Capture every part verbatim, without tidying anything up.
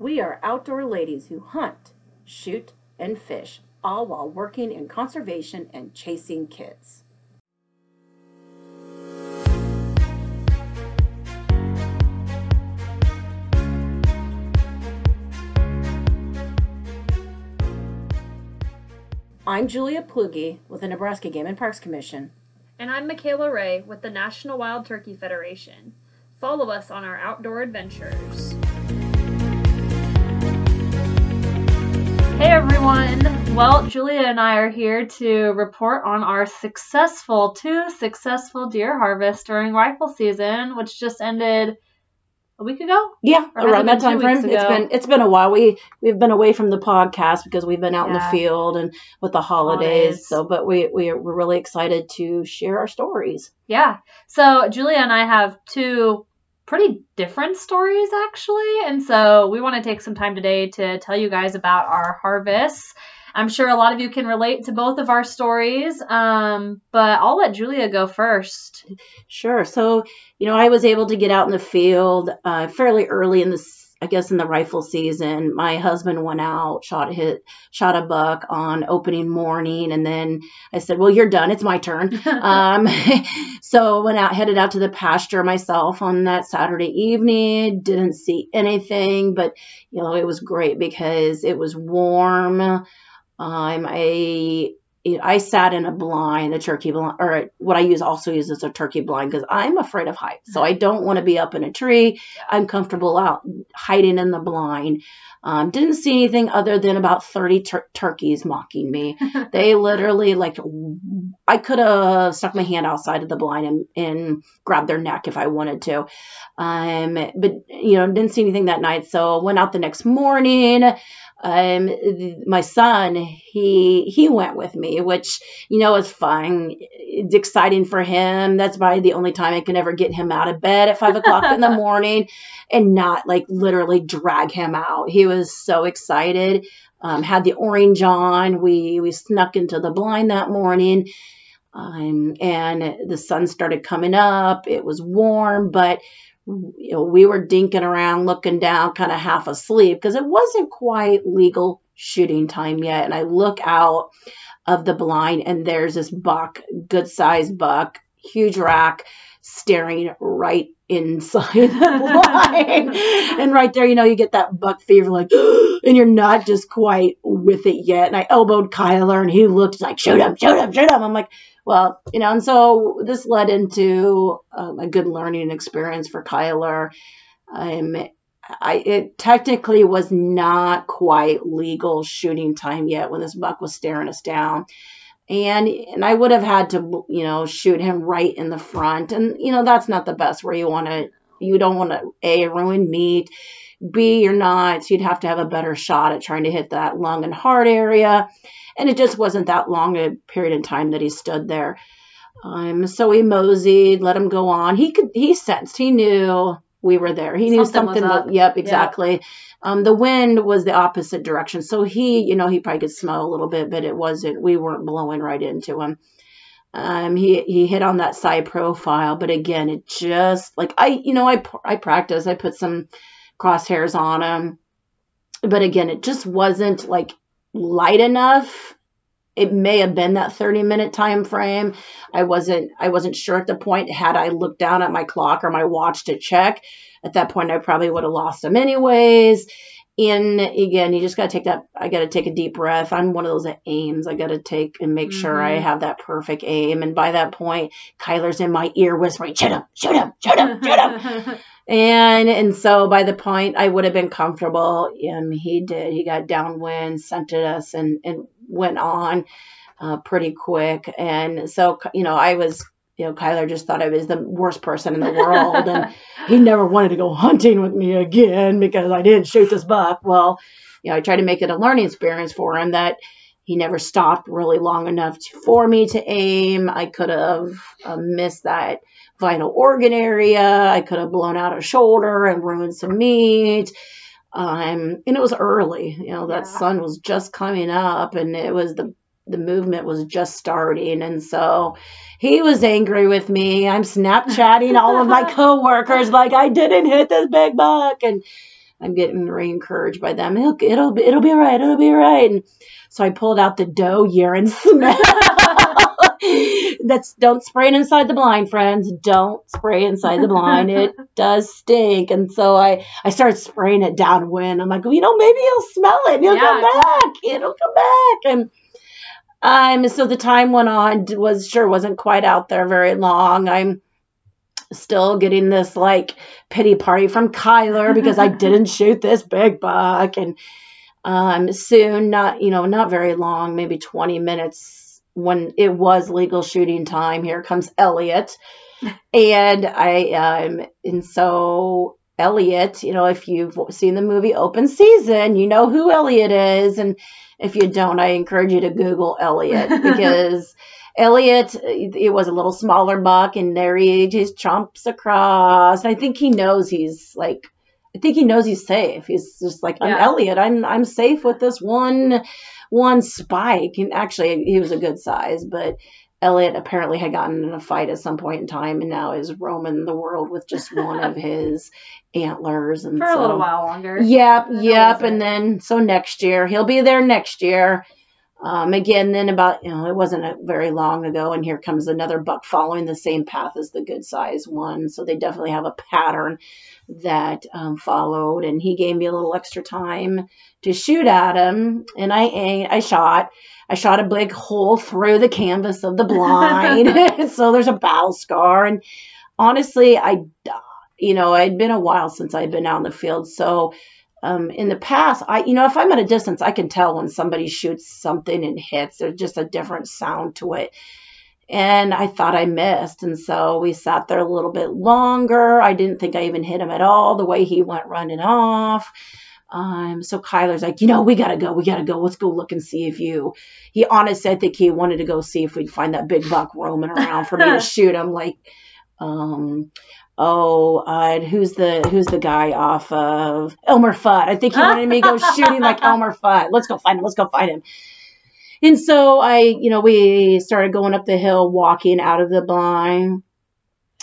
We are outdoor ladies who hunt, shoot, and fish, all while working in conservation and chasing kids. I'm Julia Plugi with the Nebraska Game and Parks Commission. And I'm Michaela Ray with the National Wild Turkey Federation. Follow us on our outdoor adventures. Hey everyone! Well, Julia and I are here to report on our successful, two successful deer harvests during rifle season, which just ended a week ago? Yeah, around that time frame. It's been it's been a while. We we've been away from the podcast because we've been out yeah. in the field and with the holidays. holidays. So, but we we we're really excited to share our stories. Yeah. So Julia and I have two pretty different stories actually, and so we want to take some time today to tell you guys about our harvests. I'm sure a lot of you can relate to both of our stories, um, but I'll let Julia go first. Sure. So, you know, I was able to get out in the field uh, fairly early in the, I guess, in the rifle season. My husband went out, shot hit, shot a buck on opening morning, and then I said, "Well, you're done. It's my turn." um, so went out, headed out to the pasture myself on that Saturday evening. Didn't see anything, but you know, it was great because it was warm. Um, I, I sat in a blind, a turkey blind, or what I use also use is a turkey blind because I'm afraid of heights. So I don't want to be up in a tree. I'm comfortable out hiding in the blind. Um, didn't see anything other than about thirty tur- turkeys mocking me. They literally like, I could have stuck my hand outside of the blind and, and grabbed their neck if I wanted to. Um, but you know, didn't see anything that night. So went out the next morning. Um, my son, he, he went with me, which, you know, is fun. It's exciting for him. That's probably the only time I can ever get him out of bed at five o'clock in the morning and not like literally drag him out. He was so excited. Um, had the orange on. We, we snuck into the blind that morning. Um, and the sun started coming up. It was warm, but you know, we were dinking around, looking down, kind of half asleep because it wasn't quite legal shooting time yet. And I look out of the blind and there's this buck, good sized buck, huge rack, staring right inside the blind. And right there, you know, you get that buck fever, like, and you're not just quite with it yet. And I elbowed Kyler and he looked like, shoot him, shoot him, shoot him. I'm like, well, you know, and so this led into um, a good learning experience for Kyler. Um, I, it technically was not quite legal shooting time yet when this buck was staring us down. And and I would have had to, you know, shoot him right in the front. And, you know, that's not the best where you want to, you don't want to, A, ruin meat. B, you're not, so you'd have to have a better shot at trying to hit that lung and heart area. And it just wasn't that long a period of time that he stood there. Um, so we moseyed, let him go on. He could, he sensed, he knew we were there. He knew something. something was up. That, yep, exactly. Yep. Um, the wind was the opposite direction. So he, you know, he probably could smell a little bit, but it wasn't, we weren't blowing right into him. Um, he, he hit on that side profile, but again, it just like, I, you know, I, I practiced, I put some crosshairs on him, but again, it just wasn't like light enough. It may have been that thirty minute time frame. I wasn't, I wasn't sure at the point. Had I looked down at my clock or my watch to check at that point, I probably would have lost him anyways. And again, you just got to take that. I got to take a deep breath. I'm one of those that aims. I got to take and make mm-hmm. sure I have that perfect aim. And by that point, Kyler's in my ear whispering, shoot him, shoot him, shoot him, shoot him. And and so by the point, I would have been comfortable. And he did. He got downwind, scented us, and, and went on uh, pretty quick. And so, you know, I was, you know, Kyler just thought I was the worst person in the world. And he never wanted to go hunting with me again because I didn't shoot this buck. Well, you know, I tried to make it a learning experience for him that he never stopped really long enough to, for me to aim. I could have uh, missed that vital organ area. I could have blown out a shoulder and ruined some meat. Um, and it was early, you know, that yeah. sun was just coming up and it was the, the movement was just starting. And so he was angry with me. I'm Snapchatting all of my coworkers like I didn't hit this big buck. And I'm getting very encouraged by them. It'll, it'll, it'll be all right. It'll be all right. And so I pulled out the doe urine smell. That's, don't spray it inside the blind, friends. Don't spray inside the blind. It does stink. And so I, I started spraying it downwind. I'm like, well, you know, maybe he'll smell it. And he'll yeah. come back. It'll come back. And um, so the time went on. Was sure wasn't quite out there very long. I'm still getting this like pity party from Kyler because I didn't shoot this big buck. And um, soon, not you know, not very long, maybe twenty minutes. When it was legal shooting time, here comes Elliot. And I, um, and so Elliot, you know, if you've seen the movie Open Season, you know who Elliot is. And if you don't, I encourage you to Google Elliot because Elliot, it was a little smaller buck, and there he just chomps across. I think he knows he's like, I think he knows he's safe. He's just like, I'm yeah. Elliot. I'm, I'm safe with this one. One spike, and actually he was a good size, but Elliot apparently had gotten in a fight at some point in time, and now is roaming the world with just one of his antlers. And for so, a little while longer. Yep, yep. And then, so next year, he'll be there next year. Um, again, then about, you know, it wasn't a, very long ago, and here comes another buck following the same path as the good size one. So they definitely have a pattern that um, followed, and he gave me a little extra time to shoot at him, and I I shot. I shot a big hole through the canvas of the blind, so there's a battle scar. And honestly, I, you know, it'd been a while since I'd been out in the field, so um, in the past, I, you know, if I'm at a distance, I can tell when somebody shoots something and hits. There's just a different sound to it. And I thought I missed. And so we sat there a little bit longer. I didn't think I even hit him at all the way he went running off. Um, so Kyler's like, you know, we got to go. We got to go. Let's go look and see if you, he honestly, I think he wanted to go see if we'd find that big buck roaming around for me to shoot him. Like, um, oh, uh, who's the, who's the guy off of Elmer Fudd? I think he wanted me to go shooting like Elmer Fudd. Let's go find him. Let's go find him. And so I, you know, we started going up the hill, walking out of the blind,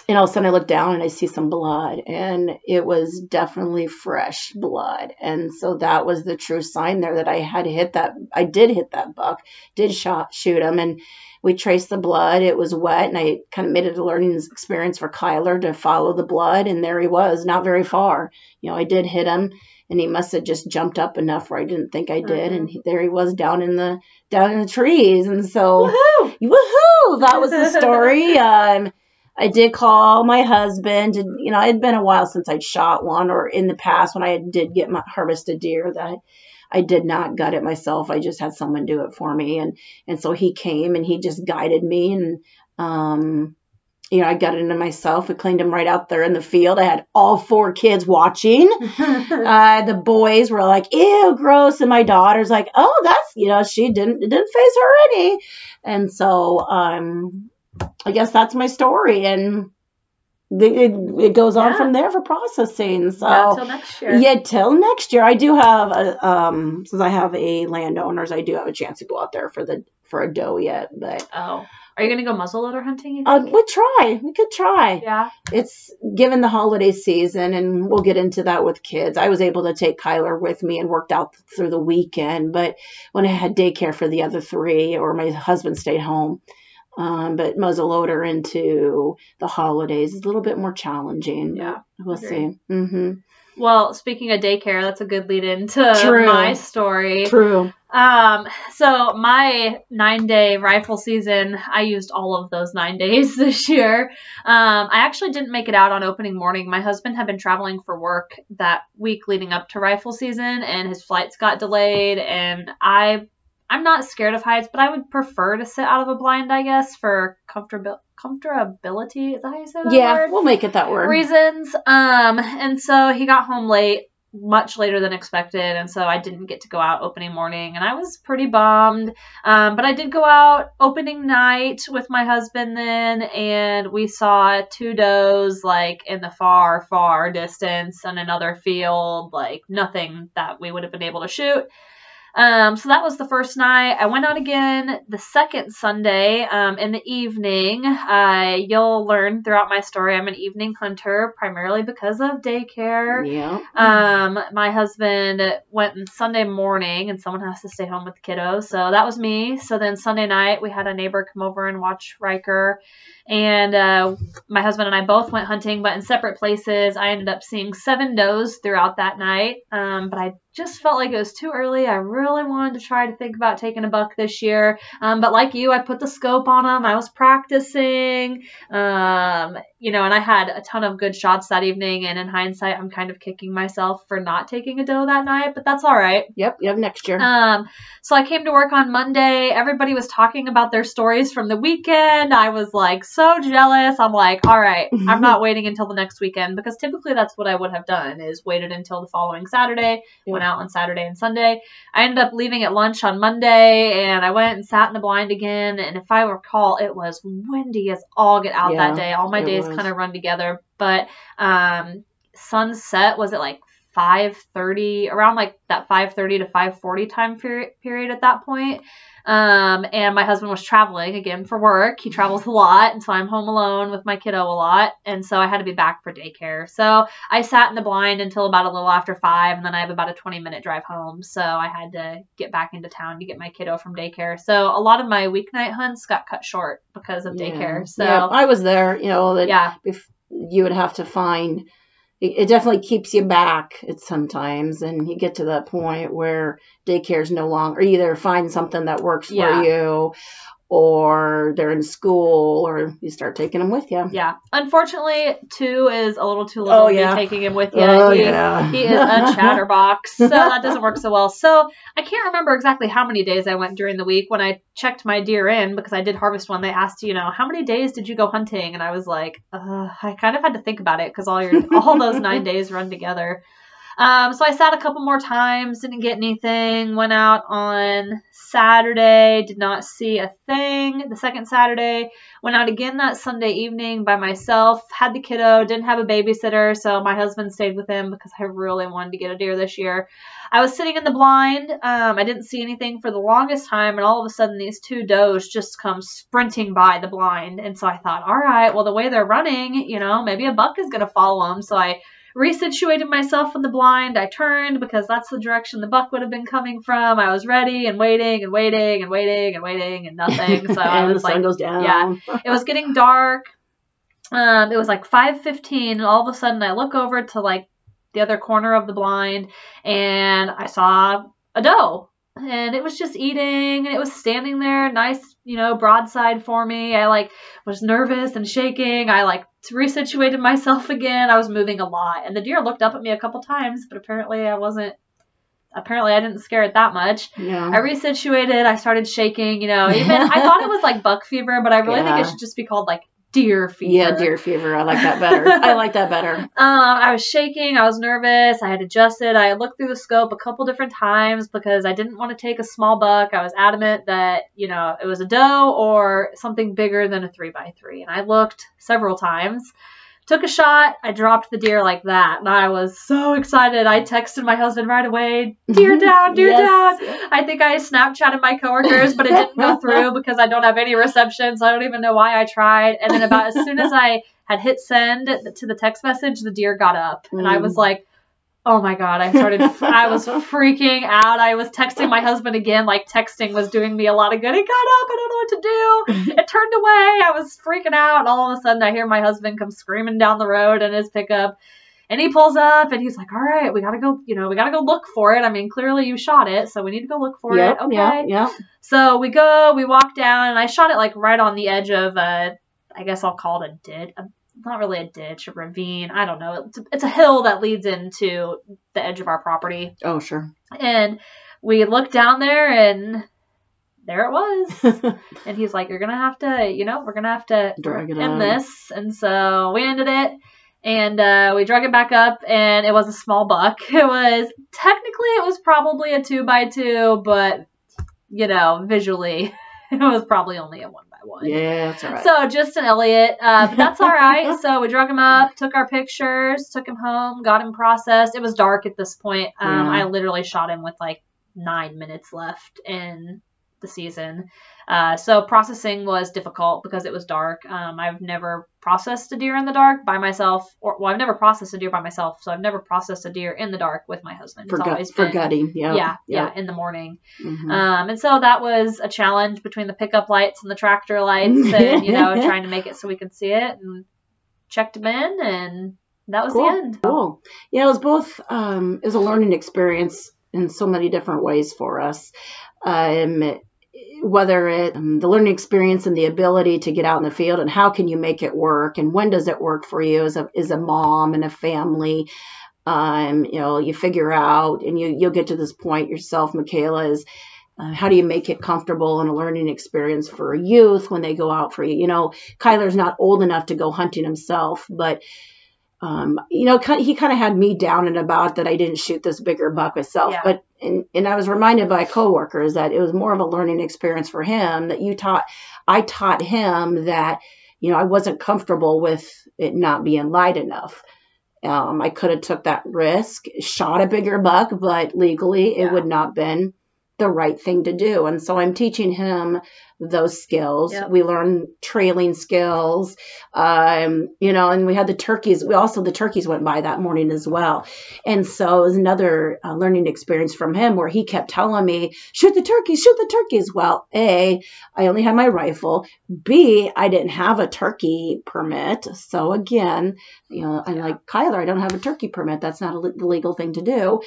and all of a sudden I look down and I see some blood, and it was definitely fresh blood. And so that was the true sign there that I had hit that. I did hit that buck, did shot, shoot him. And we traced the blood. It was wet, and I kind of made it a learning experience for Kyler to follow the blood. And there he was, not very far. You know, I did hit him. And he must have just jumped up enough where I didn't think I did. Mm-hmm. And he, there he was down in the down in the trees. And so, woohoo! woohoo that was the story. um, I did call my husband. And, you know, it had been a while since I'd shot one, or in the past when I did get my harvest a deer that I did not gut it myself. I just had someone do it for me. And, and so he came and he just guided me. And, um, you know, I got into myself. I cleaned him right out there in the field. I had all four kids watching. uh, the boys were like, ew, gross. And my daughter's like, oh, that's, you know, she didn't, it didn't phase her any. And so, um, I guess that's my story. And it, it goes on yeah. from there for processing. So yeah, till next year. Yeah, till next year. I do have, a, um, since I have a landowners, I do have a chance to go out there for the, for a doe yet, but. Oh. Are you going to go muzzleloader hunting? Uh, we'll try. We could try. Yeah. It's given the holiday season, and we'll get into that with kids. I was able to take Kyler with me and worked out through the weekend, but when I had daycare for the other three, or my husband stayed home, um, but muzzleloader into the holidays is a little bit more challenging. Yeah. We'll see. Mm-hmm. Well, speaking of daycare, that's a good lead into True. my story. True. Um, so my nine day rifle season, I used all of those nine days this year. Um, I actually didn't make it out on opening morning. My husband had been traveling for work that week leading up to rifle season, and his flights got delayed, and I, I'm not scared of heights, but I would prefer to sit out of a blind, I guess, for comfortability. Comfortability, is that how you say that yeah, word? Yeah, we'll make it that word. Reasons. Um, and so he got home late, much later than expected, and so I didn't get to go out opening morning, and I was pretty bummed. Um, but I did go out opening night with my husband then, and we saw two does, like, in the far, far distance on another field, like, nothing that we would have been able to shoot. Um, so that was the first night. I went out again the second Sunday um, in the evening. Uh, you'll learn throughout my story I'm an evening hunter primarily because of daycare. Yeah. Um, my husband went on Sunday morning, and someone has to stay home with the kiddos. So that was me. So then Sunday night, we had a neighbor come over and watch Riker. And uh, my husband and I both went hunting, but in separate places. I ended up seeing seven does throughout that night, um, but I just felt like it was too early. I really wanted to try to think about taking a buck this year. Um, but like you, I put the scope on them. I was practicing, um, you know, and I had a ton of good shots that evening. And in hindsight, I'm kind of kicking myself for not taking a doe that night, but that's all right. Yep. Yep. Next year. Um, so I came to work on Monday. Everybody was talking about their stories from the weekend. I was like, so jealous. I'm like, all right, I'm not waiting until the next weekend, because typically that's what I would have done, is waited until the following Saturday. Yep. When out on Saturday and Sunday. I ended up leaving at lunch on Monday, and I went and sat in the blind again, and if I recall, it was windy as all get out yeah, that day. All my days kind of run together, but um, sunset was at like five thirty, around like that five thirty to five forty time period, period at that point. Um, and my husband was traveling again for work. He travels a lot. And so I'm home alone with my kiddo a lot. And so I had to be back for daycare. So I sat in the blind until about a little after five. And then I have about a twenty minute drive home. So I had to get back into town to get my kiddo from daycare. So a lot of my weeknight hunts got cut short because of yeah. daycare. So yeah, I was there, you know, that yeah. if you would have to find, it definitely keeps you back at sometimes, and you get to that point where daycare is no longer, either find something that works yeah. for you, or they're in school, or you start taking them with you. Yeah. Unfortunately, two is a little too little oh, to yeah. be taking him with you. Oh, he, yeah. he is a chatterbox, so that doesn't work so well. So I can't remember exactly how many days I went during the week. When I checked my deer in, because I did harvest one, they asked, you know, how many days did you go hunting? And I was like, uh, I kind of had to think about it, because all your all those nine days run together. Um, so I sat a couple more times, didn't get anything, went out on Saturday, did not see a thing. The second Saturday, went out again that Sunday evening by myself, had the kiddo, didn't have a babysitter, so my husband stayed with him because I really wanted to get a deer this year. I was sitting in the blind. Um, I didn't see anything for the longest time, and all of a sudden these two does just come sprinting by the blind. And so I thought, all right, well, the way they're running, you know, maybe a buck is going to follow them. So I resituated myself in the blind. I turned because that's the direction the buck would have been coming from. I was ready and waiting and waiting and waiting and waiting and nothing. So I was the like, sun goes down. Yeah, it was getting dark. Um, it was like five fifteen, and all of a sudden I look over to like the other corner of the blind, and I saw a doe, and it was just eating, and it was standing there, nice, you know, broadside for me. I like was nervous and shaking. I like resituated myself again. I was moving a lot, and the deer looked up at me a couple times, but apparently I wasn't apparently I didn't scare it that much. Yeah. I resituated, I started shaking, you know, even I thought it was like buck fever, but I really yeah. think it should just be called like deer fever. Yeah, deer fever. I like that better. I like that better. Um, I was shaking. I was nervous. I had adjusted. I looked through the scope a couple different times because I didn't want to take a small buck. I was adamant that, you know, it was a doe or something bigger than a three by three. And I looked several times, took a shot. I dropped the deer like that. And I was so excited. I texted my husband right away, deer down, deer yes. down. I think I Snapchatted my coworkers, but it didn't go through because I don't have any reception. So I don't even know why I tried. And then about as soon as I had hit send to the text message, the deer got up. And I was like, oh my God, I started, I was freaking out. I was texting my husband again, like texting was doing me a lot of good. It got up, I don't know what to do. It turned away. I was freaking out. And all of a sudden I hear my husband come screaming down the road in his pickup, and he pulls up and he's like, all right, we got to go, you know, we got to go look for it. I mean, clearly you shot it, so we need to go look for yep, it. Okay. Yeah, yeah. So we go, we walk down, and I shot it like right on the edge of a, I guess I'll call it a ditch. Not really a ditch, a ravine. I don't know. It's a, it's a hill that leads into the edge of our property. Oh, sure. And we looked down there, and there it was. And he's like, you're going to have to, you know, we're going to have to drag it end this. And so we ended it, and uh, we drug it back up, and it was a small buck. It was, technically, it was probably a two by two, but, you know, visually, it was probably only a one. One. Yeah, that's all right. So Justin Elliott, uh, but that's all right. So we drug him up, took our pictures, took him home, got him processed. It was dark at this point. Um, yeah. I literally shot him with like nine minutes left in the season. Uh, so processing was difficult because it was dark. Um, I've never processed a deer in the dark by myself. Or, well, I've never processed a deer by myself, so I've never processed a deer in the dark with my husband. For, it's gu- always been, for gutting, yeah. Yeah, yeah, in the morning. Mm-hmm. Um, and so that was a challenge between the pickup lights and the tractor lights and, you know, trying to make it so we could see it. And checked them in, and that was cool. The end. Cool. Yeah, it was both, um, it was a learning experience in so many different ways for us. Um, whether it um, the learning experience and the ability to get out in the field and how can you make it work and when does it work for you as a as a mom and a family. Um, you know, you figure out and you, you'll get to this point yourself, Michaela, is uh, how do you make it comfortable and a learning experience for youth when they go out for you? You know, Kyler's not old enough to go hunting himself, but Um, you know, he kind of had me down and about that I didn't shoot this bigger buck myself, yeah. but, and, and I was reminded by coworkers that it was more of a learning experience for him that you taught, I taught him that, you know, I wasn't comfortable with it not being light enough. Um, I could have took that risk, shot a bigger buck, but legally it yeah. would not been the right thing to do. And so I'm teaching him those skills. Yep. We learn trailing skills, um, you know, and we had the turkeys. We also, the turkeys went by that morning as well. And so it was another uh, learning experience from him where he kept telling me, shoot the turkeys, shoot the turkeys. Well, A, I only had my rifle. B, I didn't have a turkey permit. So again, you know, I'm like, Kyler, I don't have a turkey permit. That's not a legal thing to do.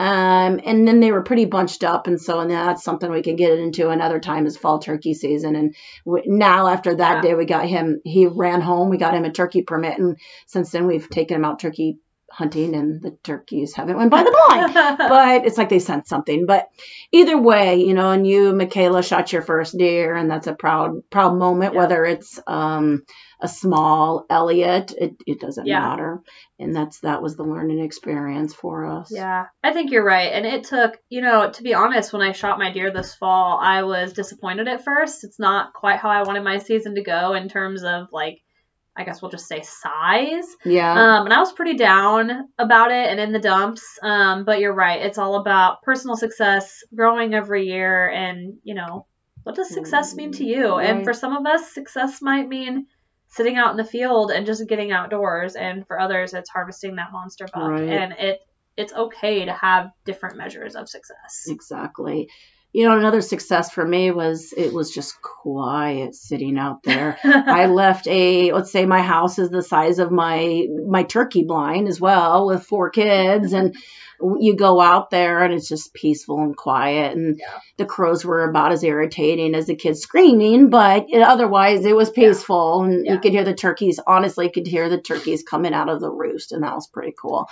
Um, and then they were pretty bunched up. And so, and that's something we can get into another time is fall turkey season. And we, now after that yeah. day, we got him, he ran home, we got him a turkey permit. And since then we've taken him out turkey hunting and the turkeys haven't went by the blind, but it's like they sent something, but either way, you know, and you, Michaela, shot your first deer and that's a proud, proud moment, yeah. whether it's, um, a small Elliot, it, it doesn't yeah. matter. And that's, that was the learning experience for us. Yeah, I think you're right. And it took, you know, to be honest, when I shot my deer this fall, I was disappointed at first. It's not quite how I wanted my season to go in terms of like, I guess we'll just say size. Yeah. Um, and I was pretty down about it and in the dumps. Um, but you're right. It's all about personal success, growing every year. And, you know, what does success mean to you? Right. And for some of us, success might mean sitting out in the field and just getting outdoors. And for others, it's harvesting that monster buck. Right. And it it's okay to have different measures of success. Exactly. You know, another success for me was it was just quiet sitting out there. I left a, let's say my house is the size of my my turkey blind as well with four kids. And you go out there and it's just peaceful and quiet. And yeah. the crows were about as irritating as the kids screaming, but it, otherwise it was peaceful. Yeah. And yeah. you could hear the turkeys. Honestly, you could hear the turkeys coming out of the roost. And that was pretty cool.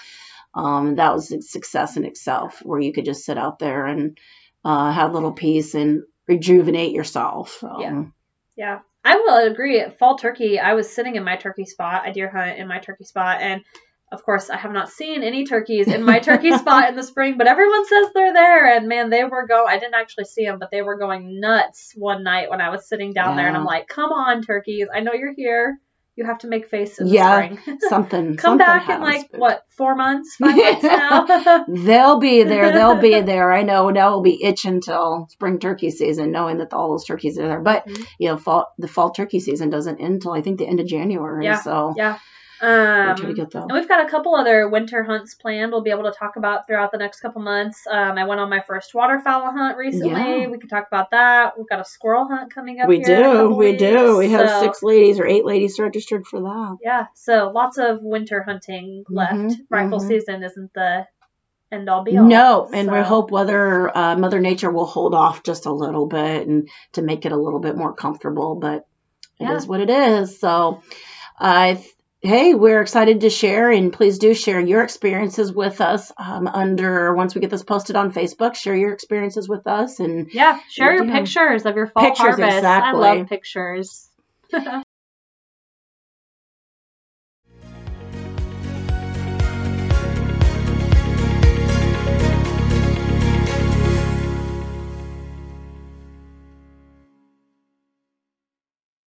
Um, that was a success in itself where you could just sit out there and Uh, have a little peace and rejuvenate yourself. Um, yeah. Yeah. I will agree. Fall turkey, I was sitting in my turkey spot. I deer hunt in my turkey spot. And, of course, I have not seen any turkeys in my turkey spot in the spring. But everyone says they're there. And, man, they were going – I didn't actually see them, but they were going nuts one night when I was sitting down yeah. there. And I'm like, come on, turkeys. I know you're here. You have to make faces in the yeah, spring. Something. Come something back in like, but... what, four months, five months now? They'll be there. They'll be there. I know they'll be itching until spring turkey season, knowing that all those turkeys are there. But, mm-hmm. you know, fall, the fall turkey season doesn't end until I think the end of January. Yeah, so yeah. Um, we get and we've got a couple other winter hunts planned we'll be able to talk about throughout the next couple months. Um, I went on my first waterfowl hunt recently. Yeah. We can talk about that. We've got a squirrel hunt coming up. We here do. We weeks, do. We have so. six ladies or eight ladies registered for that. Yeah. So lots of winter hunting left. Mm-hmm, Rifle mm-hmm. season isn't the end all be all. No. And so. we hope whether uh, Mother Nature will hold off just a little bit and to make it a little bit more comfortable. But it yeah. is what it is. So I Hey, we're excited to share, and please do share your experiences with us um, under, once we get this posted on Facebook, share your experiences with us. and Yeah, share your know. pictures of your fall pictures, harvest. Exactly. I love pictures.